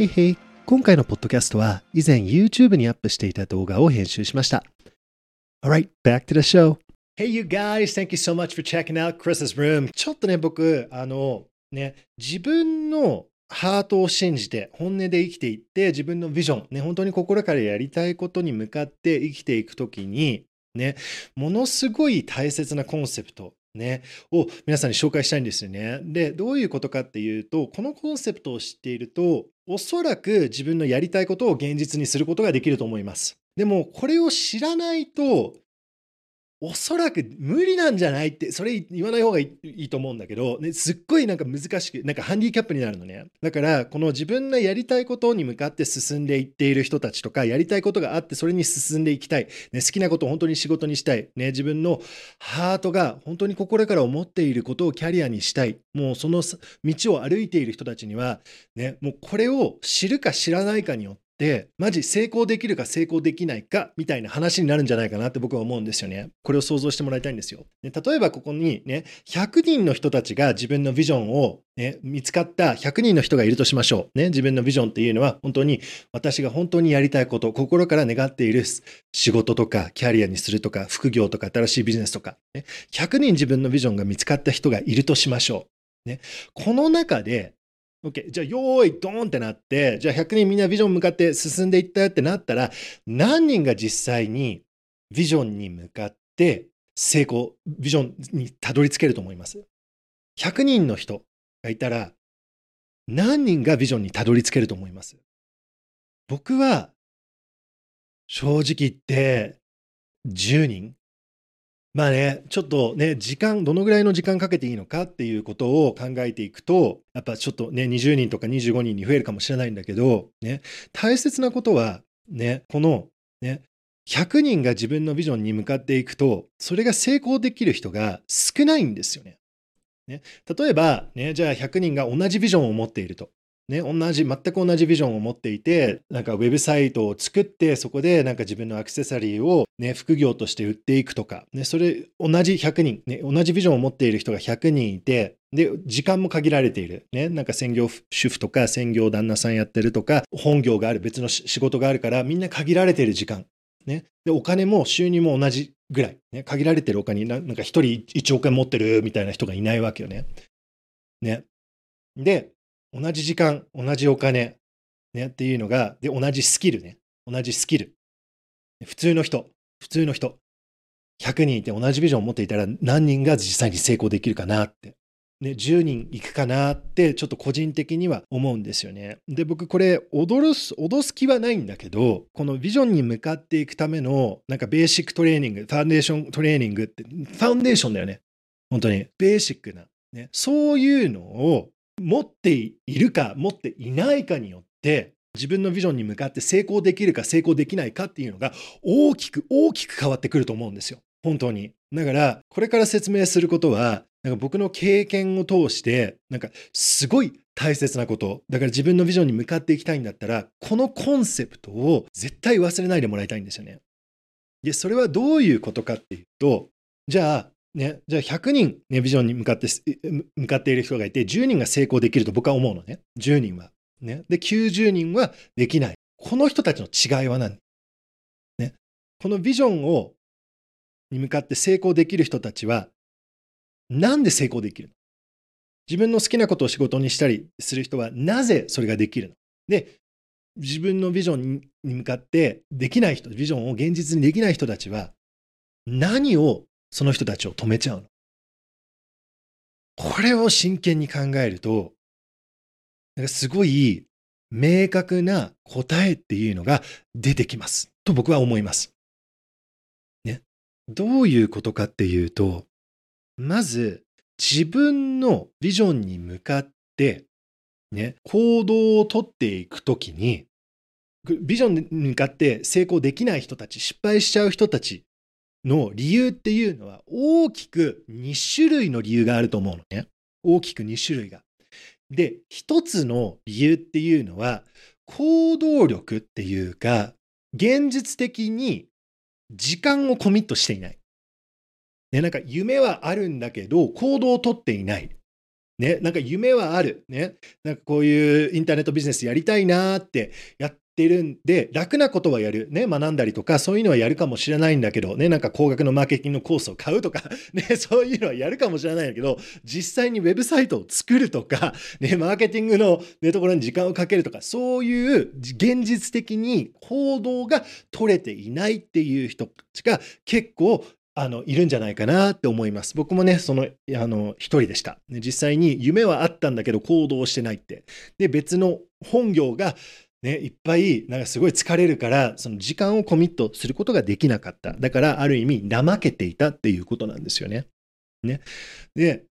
へいへい。今回のポッドキャストは以前 YouTube にアップしていた動画を編集しました。Alright, back to the show. Hey you guys, thank you so much for checking out Chris's room. ちょっとね、僕、自分のハートを信じて本音で生きていって自分のビジョン、本当に心からやりたいことに向かって生きていくときに、ものすごい大切なコンセプト。を皆さんに紹介したいんですよね。で、どういうことかっていうと、このコンセプトを知っていると、おそらく自分のやりたいことを現実にすることができると思います。でも、これを知らないと、おそらく無理なんじゃないって、それ言わない方がいいと思うんだけど、すっごいなんか難しく、なんかハンディキャップになるのね。だから、この自分のやりたいことに向かって進んでいっている人たちとか、やりたいことがあって、それに進んでいきたい。好きなことを本当に仕事にしたい。自分のハートが本当に心から思っていることをキャリアにしたい。もうその道を歩いている人たちには、もうこれを知るか知らないかによって、で、マジ成功できるか成功できないかみたいな話になるんじゃないかなって僕は思うんですよね。これを想像してもらいたいんですよ。で、例えばここに100人の人たちが自分のビジョンを見つかった100人の人がいるとしましょう。自分のビジョンっていうのは本当に私が本当にやりたいこと、心から願っている仕事とかキャリアにするとか副業とか新しいビジネスとか、100人自分のビジョンが見つかった人がいるとしましょう。この中でOK、じゃあ、よーい、ドーンってなって、じゃあ100人みんなビジョン向かって進んでいったよってなったら、何人が実際にビジョンに向かって成功、ビジョンにたどり着けると思います。100人の人がいたら、何人がビジョンにたどり着けると思います？僕は、正直言って、10人。まあね、ちょっとね、どのぐらいの時間かけていいのかっていうことを考えていくと、やっぱちょっとね、20人とか25人に増えるかもしれないんだけど、大切なことは、この100人が自分のビジョンに向かっていくと、それが成功できる人が少ないんですよね。例えば、じゃあ100人が同じビジョンを持っていると。全く同じビジョンを持っていて、なんかウェブサイトを作って、そこでなんか自分のアクセサリーを副業として売っていくとか、それ、同じ100人、同じビジョンを持っている人が100人いて、で、時間も限られている。なんか専業主婦とか、専業旦那さんやってるとか、本業がある、別の仕事があるから、みんな限られている時間。で、お金も収入も同じぐらい。限られてるお金、なんか1人1億円持ってるみたいな人がいないわけよね。で、同じ時間、同じお金、っていうのが、で、同じスキルね。同じスキル。普通の人。100人いて同じビジョンを持っていたら何人が実際に成功できるかなって。10人いくかなって、ちょっと個人的には思うんですよね。で、僕これ、脅す気はないんだけど、このビジョンに向かっていくための、なんかベーシックトレーニング、ファンデーショントレーニングって、ファンデーションだよね。本当に。ベーシックな。そういうのを、持っているか持っていないかによって自分のビジョンに向かって成功できるか成功できないかっていうのが大きく変わってくると思うんですよ。本当に。だからこれから説明することはなんか僕の経験を通してなんかすごい大切なこと。だから自分のビジョンに向かっていきたいんだったらこのコンセプトを絶対忘れないでもらいたいんですよね。で、それはどういうことかっていうとじゃあ100人、ビジョンに向かっている人がいて、10人が成功できると僕は思うのね。10人は。で、90人はできない。この人たちの違いは何？このビジョンに向かって成功できる人たちは、なんで成功できるの？自分の好きなことを仕事にしたりする人は、なぜそれができるの？で、自分のビジョンに向かってできない人、ビジョンを現実にできない人たちは、何をその人たちを止めちゃうの。これを真剣に考えると、なんかすごい明確な答えっていうのが出てきます。と僕は思います。どういうことかっていうと、まず自分のビジョンに向かって、行動をとっていくときに、ビジョンに向かって成功できない人たち、失敗しちゃう人たち、の理由っていうのは大きく2種類の理由があると思うのね。大きく2種類が。で、一つの理由っていうのは行動力っていうか、現実的に時間をコミットしていない。なんか夢はあるんだけど行動をとっていない。ね、なんか夢はある、ね、なんかこういうインターネットビジネスやりたいなってやってるんで、楽なことはやる、ね、学んだりとかそういうのはやるかもしれないんだけど、ね、なんか高額のマーケティングのコースを買うとか、ね、そういうのはやるかもしれないんだけど、実際にウェブサイトを作るとか、ね、マーケティングの、ね、ところに時間をかけるとか、そういう現実的に行動が取れていないっていう人たちが結構いるんじゃないかなって思います。僕もね、その一人でした、ね。実際に夢はあったんだけど行動してないって。で、別の本業が、ね、いっぱいなんかすごい疲れるから、その時間をコミットすることができなかった。だからある意味怠けていたっていうことなんですよね。ね。で、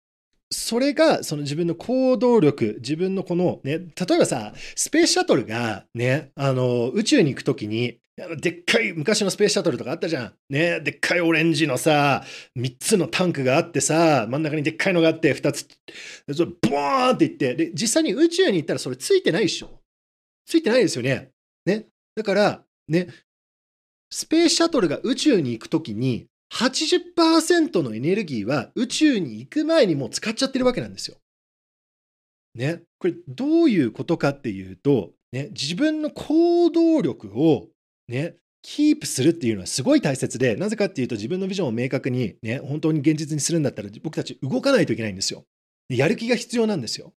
それがその自分の行動力、自分のこのね、例えばさ、スペースシャトルがね、宇宙に行くときに、でっかい昔のスペースシャトルとかあったじゃん。ね、でっかいオレンジのさ、3つのタンクがあってさ、真ん中にでっかいのがあって、2つ、ボーンっていって、で、実際に宇宙に行ったらそれついてないでしょ。ついてないですよね。ね。だから、ね、スペースシャトルが宇宙に行くときに、80% のエネルギーは宇宙に行く前にもう使っちゃってるわけなんですよ。ね。これ、どういうことかっていうと、ね、自分の行動力を、ね、キープするっていうのはすごい大切で、なぜかっていうと自分のビジョンを明確に、ね、本当に現実にするんだったら僕たち動かないといけないんですよ。で、やる気が必要なんですよ。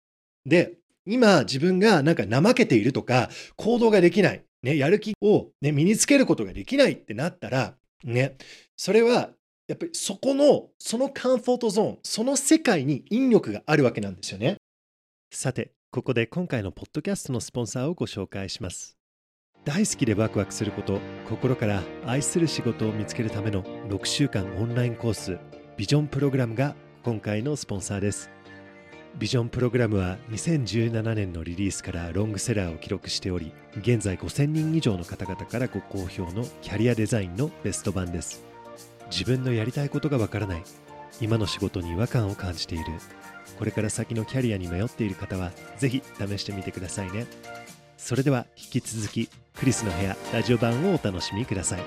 で、今自分がなんか怠けているとか行動ができない、ね、やる気を、ね、身につけることができないってなったら、ね、それはやっぱりそこのそのカンフォートゾーン、その世界に引力があるわけなんですよね。さて、ここで今回のポッドキャストのスポンサーをご紹介します。大好きでワクワクすること、心から愛する仕事を見つけるための6週間オンラインコース、ビジョンプログラムが今回のスポンサーです。ビジョンプログラムは2017年のリリースからロングセラーを記録しており、現在5000人以上の方々からご好評のキャリアデザインのベスト版です。自分のやりたいことがわからない、今の仕事に違和感を感じている、これから先のキャリアに迷っている方はぜひ試してみてくださいね。それでは引き続きクリスの部屋ラジオ版をお楽しみください。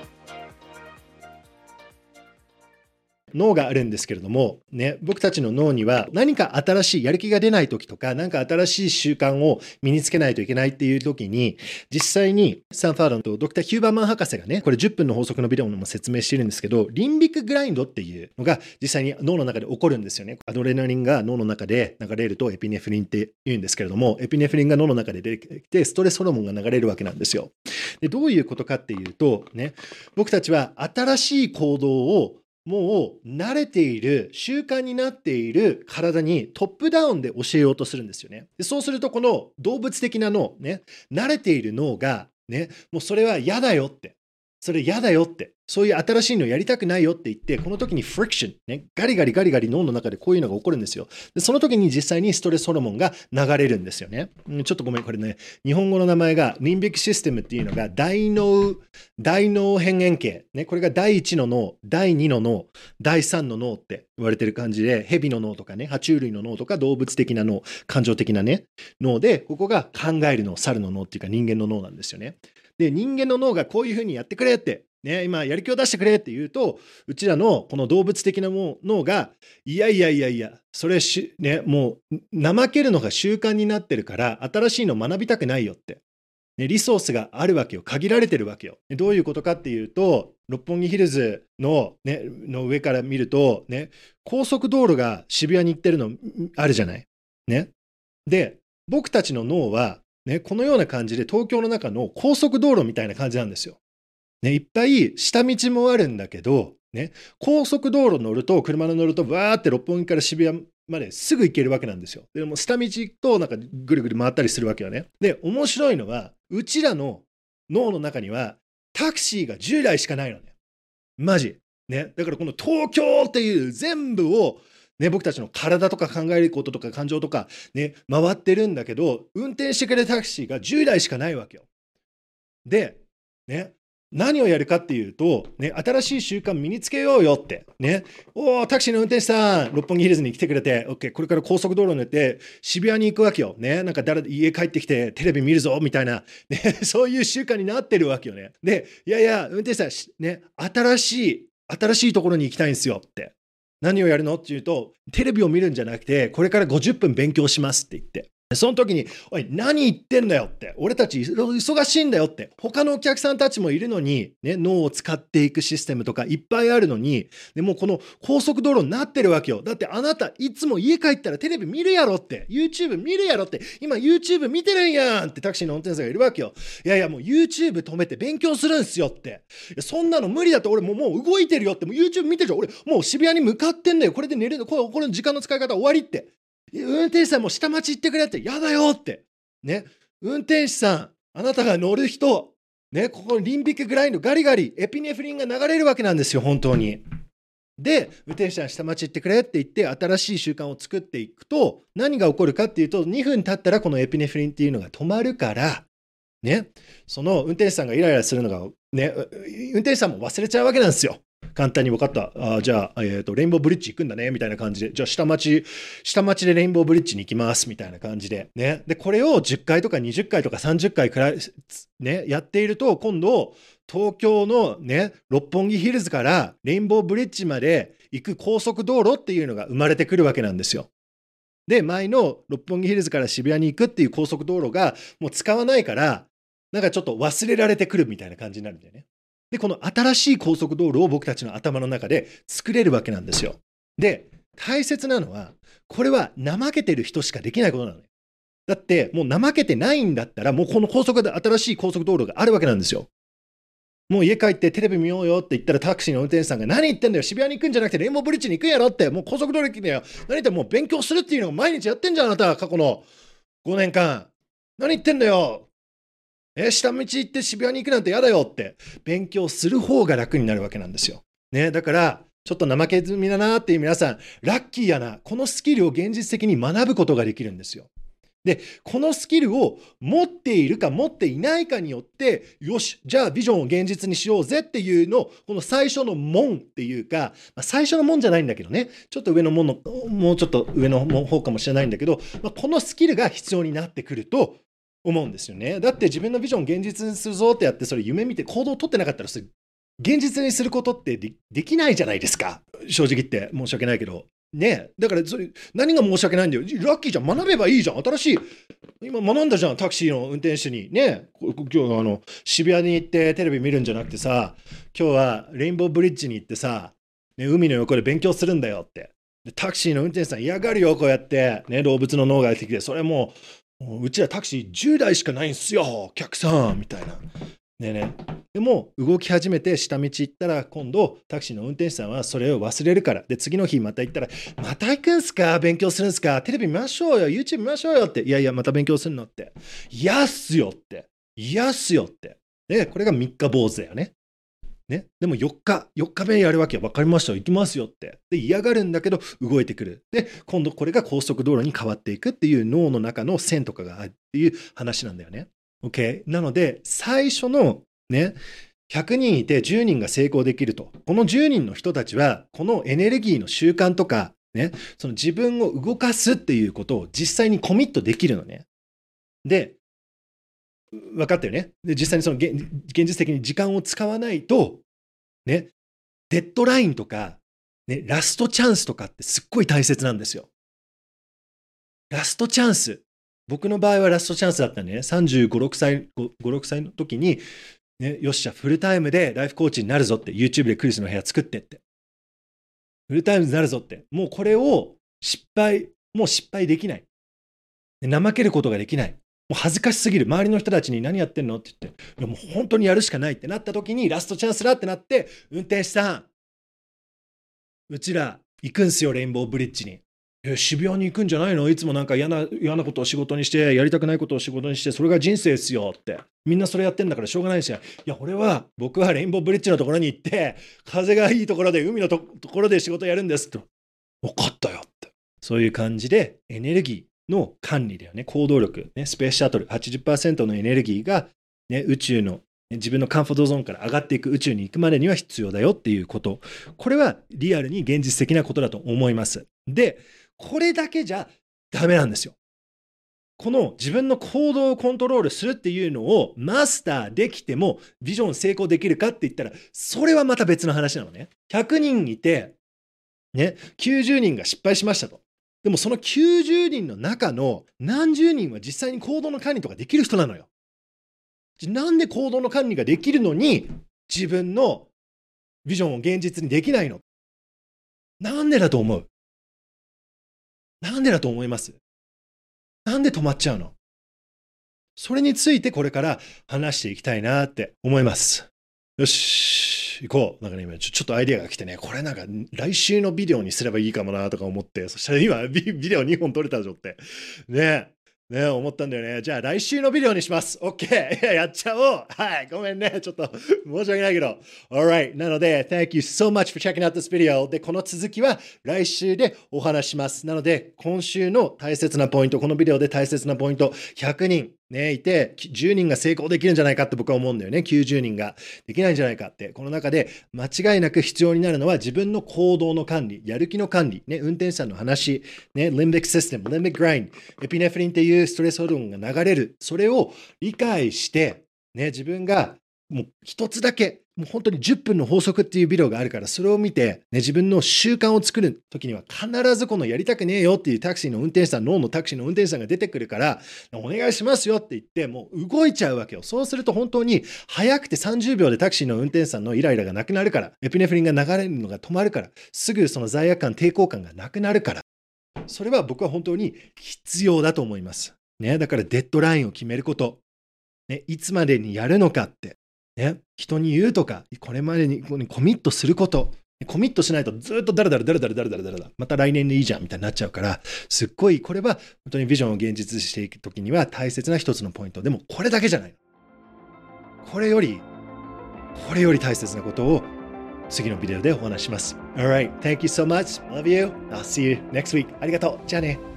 脳があるんですけれども、ね、僕たちの脳には何か新しいやる気が出ない時とか、何か新しい習慣を身につけないといけないっていう時に、実際にサンファードンとドクター・ヒューバーマン博士がね、これ10分の法則のビデオにも説明しているんですけど、リンビックグラインドっていうのが実際に脳の中で起こるんですよね。アドレナリンが脳の中で流れるとエピネフリンって言うんですけれども、エピネフリンが脳の中で出てきてストレスホルモンが流れるわけなんですよ。で、どういうことかっていうと、ね、僕たちは新しい行動をもう慣れている、習慣になっている体にトップダウンで教えようとするんですよね。で、そうするとこの動物的な脳、ね、慣れている脳が、ね、もうそれは嫌だよって、それ嫌だよって、そういう新しいのやりたくないよって言って、この時にフリクション、ね、ガリガリガリガリ脳の中でこういうのが起こるんですよ。で、その時に実際にストレスホルモンが流れるんですよね。ちょっとごめん、これね、日本語の名前がリンビックシステムっていうのが大脳辺縁系、ね、これが第1の脳、第2の脳、第3の脳って言われてる感じで、蛇の脳とかね、爬虫類の脳とか動物的な脳、感情的なね、脳で、ここが考える脳、猿の脳っていうか人間の脳なんですよね。で、人間の脳がこういうふうにやってくれって、ね、今やる気を出してくれって言うと、うちらのこの動物的な脳が、いやいやいやいや、それね、もう怠けるのが習慣になってるから、新しいの学びたくないよって。ね、リソースがあるわけよ。限られてるわけよ。どういうことかっていうと、六本木ヒルズ の上から見ると、ね、高速道路が渋谷に行ってるのあるじゃない。ね。で、僕たちの脳は、ね、このような感じで東京の中の高速道路みたいな感じなんですよ。ね、いっぱい下道もあるんだけど、ね、高速道路乗ると、車に乗ると、わーって六本木から渋谷まですぐ行けるわけなんですよ。でも下道行くと、なんかぐるぐる回ったりするわけよね。で、面白いのは、うちらの脳の中にはタクシーが10台しかないのね。マジ。ね、だからこの東京っていう全部を、ね、僕たちの体とか考えることとか感情とか、ね、回ってるんだけど、運転してくれるタクシーが10台しかないわけよ。で、ね、何をやるかっていうと、ね、新しい習慣身につけようよって、ね、おー、タクシーの運転手さん、六本木ヒルズに来てくれて、OK、これから高速道路に乗って渋谷に行くわけよ。ね、なんか家帰ってきてテレビ見るぞみたいな、ね、そういう習慣になってるわけよね。で、いやいや、運転手さん、ね、新しいところに行きたいんですよって。何をやるのって言うと、テレビを見るんじゃなくて、これから50分勉強しますって言って。その時に、おい、何言ってんだよって、俺たち忙しいんだよって、他のお客さんたちもいるのに、ね、脳を使っていくシステムとかいっぱいあるのに、でもうこの高速道路になってるわけよ。だってあなた、いつも家帰ったらテレビ見るやろって、YouTube 見るやろって、今 YouTube 見てるんやんってタクシーの運転手さんがいるわけよ。いやいや、もう YouTube 止めて勉強するんすよって。いやそんなの無理だって、俺もう動いてるよって、もう YouTube 見てるじゃん。俺もう渋谷に向かってんだよ。これで寝るの、この時間の使い方終わりって。運転手さんも下町行ってくれって、やだよって。ね。運転手さん、あなたが乗る人、ね、ここリンビックグラインド、ガリガリ、エピネフリンが流れるわけなんですよ、本当に。で、運転手さん、下町行ってくれって言って、新しい習慣を作っていくと、何が起こるかっていうと、2分経ったらこのエピネフリンっていうのが止まるから、ね、その運転手さんがイライラするのが、ね、運転手さんも忘れちゃうわけなんですよ。簡単に分かった。あ、じゃあ、レインボーブリッジ行くんだね、みたいな感じで。じゃあ、下町でレインボーブリッジに行きます、みたいな感じで。ね。で、これを10回とか20回とか30回くらい、ね、やっていると、今度、東京のね、六本木ヒルズからレインボーブリッジまで行く高速道路っていうのが生まれてくるわけなんですよ。で、前の六本木ヒルズから渋谷に行くっていう高速道路が、もう使わないから、なんかちょっと忘れられてくるみたいな感じになるんだよね。で、この新しい高速道路を僕たちの頭の中で作れるわけなんですよ。で、大切なのは、これは怠けてる人しかできないことなのよ。だって、もう怠けてないんだったら、もうこの新しい高速道路があるわけなんですよ。もう家帰ってテレビ見ようよって言ったらタクシーの運転手さんが、何言ってんだよ、渋谷に行くんじゃなくてレインボーブリッジに行くやろって、もう高速道路行くんだよ。何言ってもう勉強するっていうのを毎日やってんじゃん、あなた、過去の5年間。何言ってんだよ。下道行って渋谷に行くなんてやだよって、勉強する方が楽になるわけなんですよ。ね、だから、ちょっと怠けずみだなーっていう皆さん、ラッキーやな、このスキルを現実的に学ぶことができるんですよ。で、このスキルを持っているか持っていないかによって、よし、じゃあビジョンを現実にしようぜっていうのを、この最初の門っていうか、まあ、最初の門じゃないんだけどね、ちょっと上の門の、もうちょっと上の方かもしれないんだけど、まあ、このスキルが必要になってくると、思うんですよね。だって自分のビジョンを現実にするぞってやって、それ夢見て行動を取ってなかったら、それ現実にすることってできないじゃないですか。正直言って申し訳ないけど。ね。だからそれ何が申し訳ないんだよ。ラッキーじゃん。学べばいいじゃん。新しい。今学んだじゃん。タクシーの運転手に。ね。今日渋谷に行ってテレビ見るんじゃなくてさ、今日はレインボーブリッジに行ってさ、ね、海の横で勉強するんだよって。でタクシーの運転手さん嫌がるよ、こうやって。ね。動物の脳が入ってきて、それもう、うちらタクシー10台しかないんすよ、お客さんみたいな。ねえねえ。でも、動き始めて下道行ったら、今度、タクシーの運転手さんはそれを忘れるから。で、次の日また行ったら、また行くんすか、勉強するんすか、テレビ見ましょうよ、YouTube 見ましょうよって。いやいや、また勉強するのって。嫌っすよって。嫌っすよって。で、これが3日坊主だよね。ね。でも4日目やるわけよ。分かりました、行きますよって。で、嫌がるんだけど、動いてくる。で、今度これが高速道路に変わっていくっていう脳の中の線とかがあるっていう話なんだよね。OK。なので、最初のね、100人いて10人が成功できると。この10人の人たちは、このエネルギーの習慣とか、ね、その自分を動かすっていうことを実際にコミットできるのね。で、分かったよね。で、実際にその現実的に時間を使わないと、ね、デッドラインとか、ね、ラストチャンスとかってすっごい大切なんですよ。ラストチャンス。僕の場合はラストチャンスだったんでね、35、6歳の時に、ね、よっしゃ、フルタイムでライフコーチになるぞって、YouTube でクリスの部屋作ってって。フルタイムになるぞって。もうこれをもう失敗できない。怠けることができない。もう恥ずかしすぎる。周りの人たちに何やってんのって言って、いやもう本当にやるしかないってなった時に、ラストチャンスだってなって、運転手さん、うちら行くんすよ、レインボーブリッジに。渋谷に行くんじゃないの、いつもなんか嫌なことを仕事にして、やりたくないことを仕事にして、それが人生ですよって。みんなそれやってんだからしょうがないですよ。いや、僕はレインボーブリッジのところに行って、風がいいところで、海のところで仕事やるんですと。分かったよって。そういう感じで、エネルギーの管理だよね。行動力、ね、スペースシャトル 80% のエネルギーが、ね、宇宙の、ね、自分のカンフォートゾーンから上がっていく、宇宙に行くまでには必要だよっていうこと。これはリアルに現実的なことだと思います。で、これだけじゃダメなんですよ。この自分の行動をコントロールするっていうのをマスターできてもビジョン成功できるかって言ったら、それはまた別の話なのね。100人いてね、90人が失敗しましたと。でもその90人の中の何十人は実際に行動の管理とかできる人なのよ。なんで行動の管理ができるのに自分のビジョンを現実にできないの？なんでだと思う？なんでだと思います？なんで止まっちゃうの？それについてこれから話していきたいなって思います。よし、行こう。なんかね、今ちょっとアイデアが来てね、これなんか来週のビデオにすればいいかもなとか思って、そしたら今ビデオ2本撮れたぞって。ねえ、思ったんだよね。じゃあ来週のビデオにします。OK! やっちゃおう。はい、ごめんね。ちょっと申し訳ないけど。Alright! なので、Thank you so much for checking out this video. で、この続きは来週でお話します。なので、今週の大切なポイント、このビデオで大切なポイント、100人、ね、いて、10人が成功できるんじゃないかって僕は思うんだよね。90人ができないんじゃないかって。この中で間違いなく必要になるのは自分の行動の管理、やる気の管理、ね、運転手さんの話、ね、Limbic System、Limbic Grind、エピネフリンっていうストレスホルモンが流れる、それを理解して、ね、自分がもう一つだけ、もう本当に10分の法則っていうビデオがあるから、それを見て、ね、自分の習慣を作るときには必ずこのやりたくねえよっていうタクシーの運転手さん、脳のタクシーの運転手さんが出てくるから、お願いしますよって言って、もう動いちゃうわけよ。そうすると本当に早くて30秒でタクシーの運転手さんのイライラがなくなるから、エピネフリンが流れるのが止まるから、すぐその罪悪感、抵抗感がなくなるから、それは僕は本当に必要だと思います。ね、だからデッドラインを決めること、ね、いつまでにやるのかって、ね、人に言うとか、これまでにコミットすること、コミットしないとずっとだらだら、また来年でいいじゃんみたいになっちゃうから、すっごいこれは本当にビジョンを現実していくときには大切な一つのポイント。でもこれだけじゃないの。これより大切なことを次のビデオでお話します。Alright, thank you so much. Love you. I'll see you next week. ありがとう。じゃあね。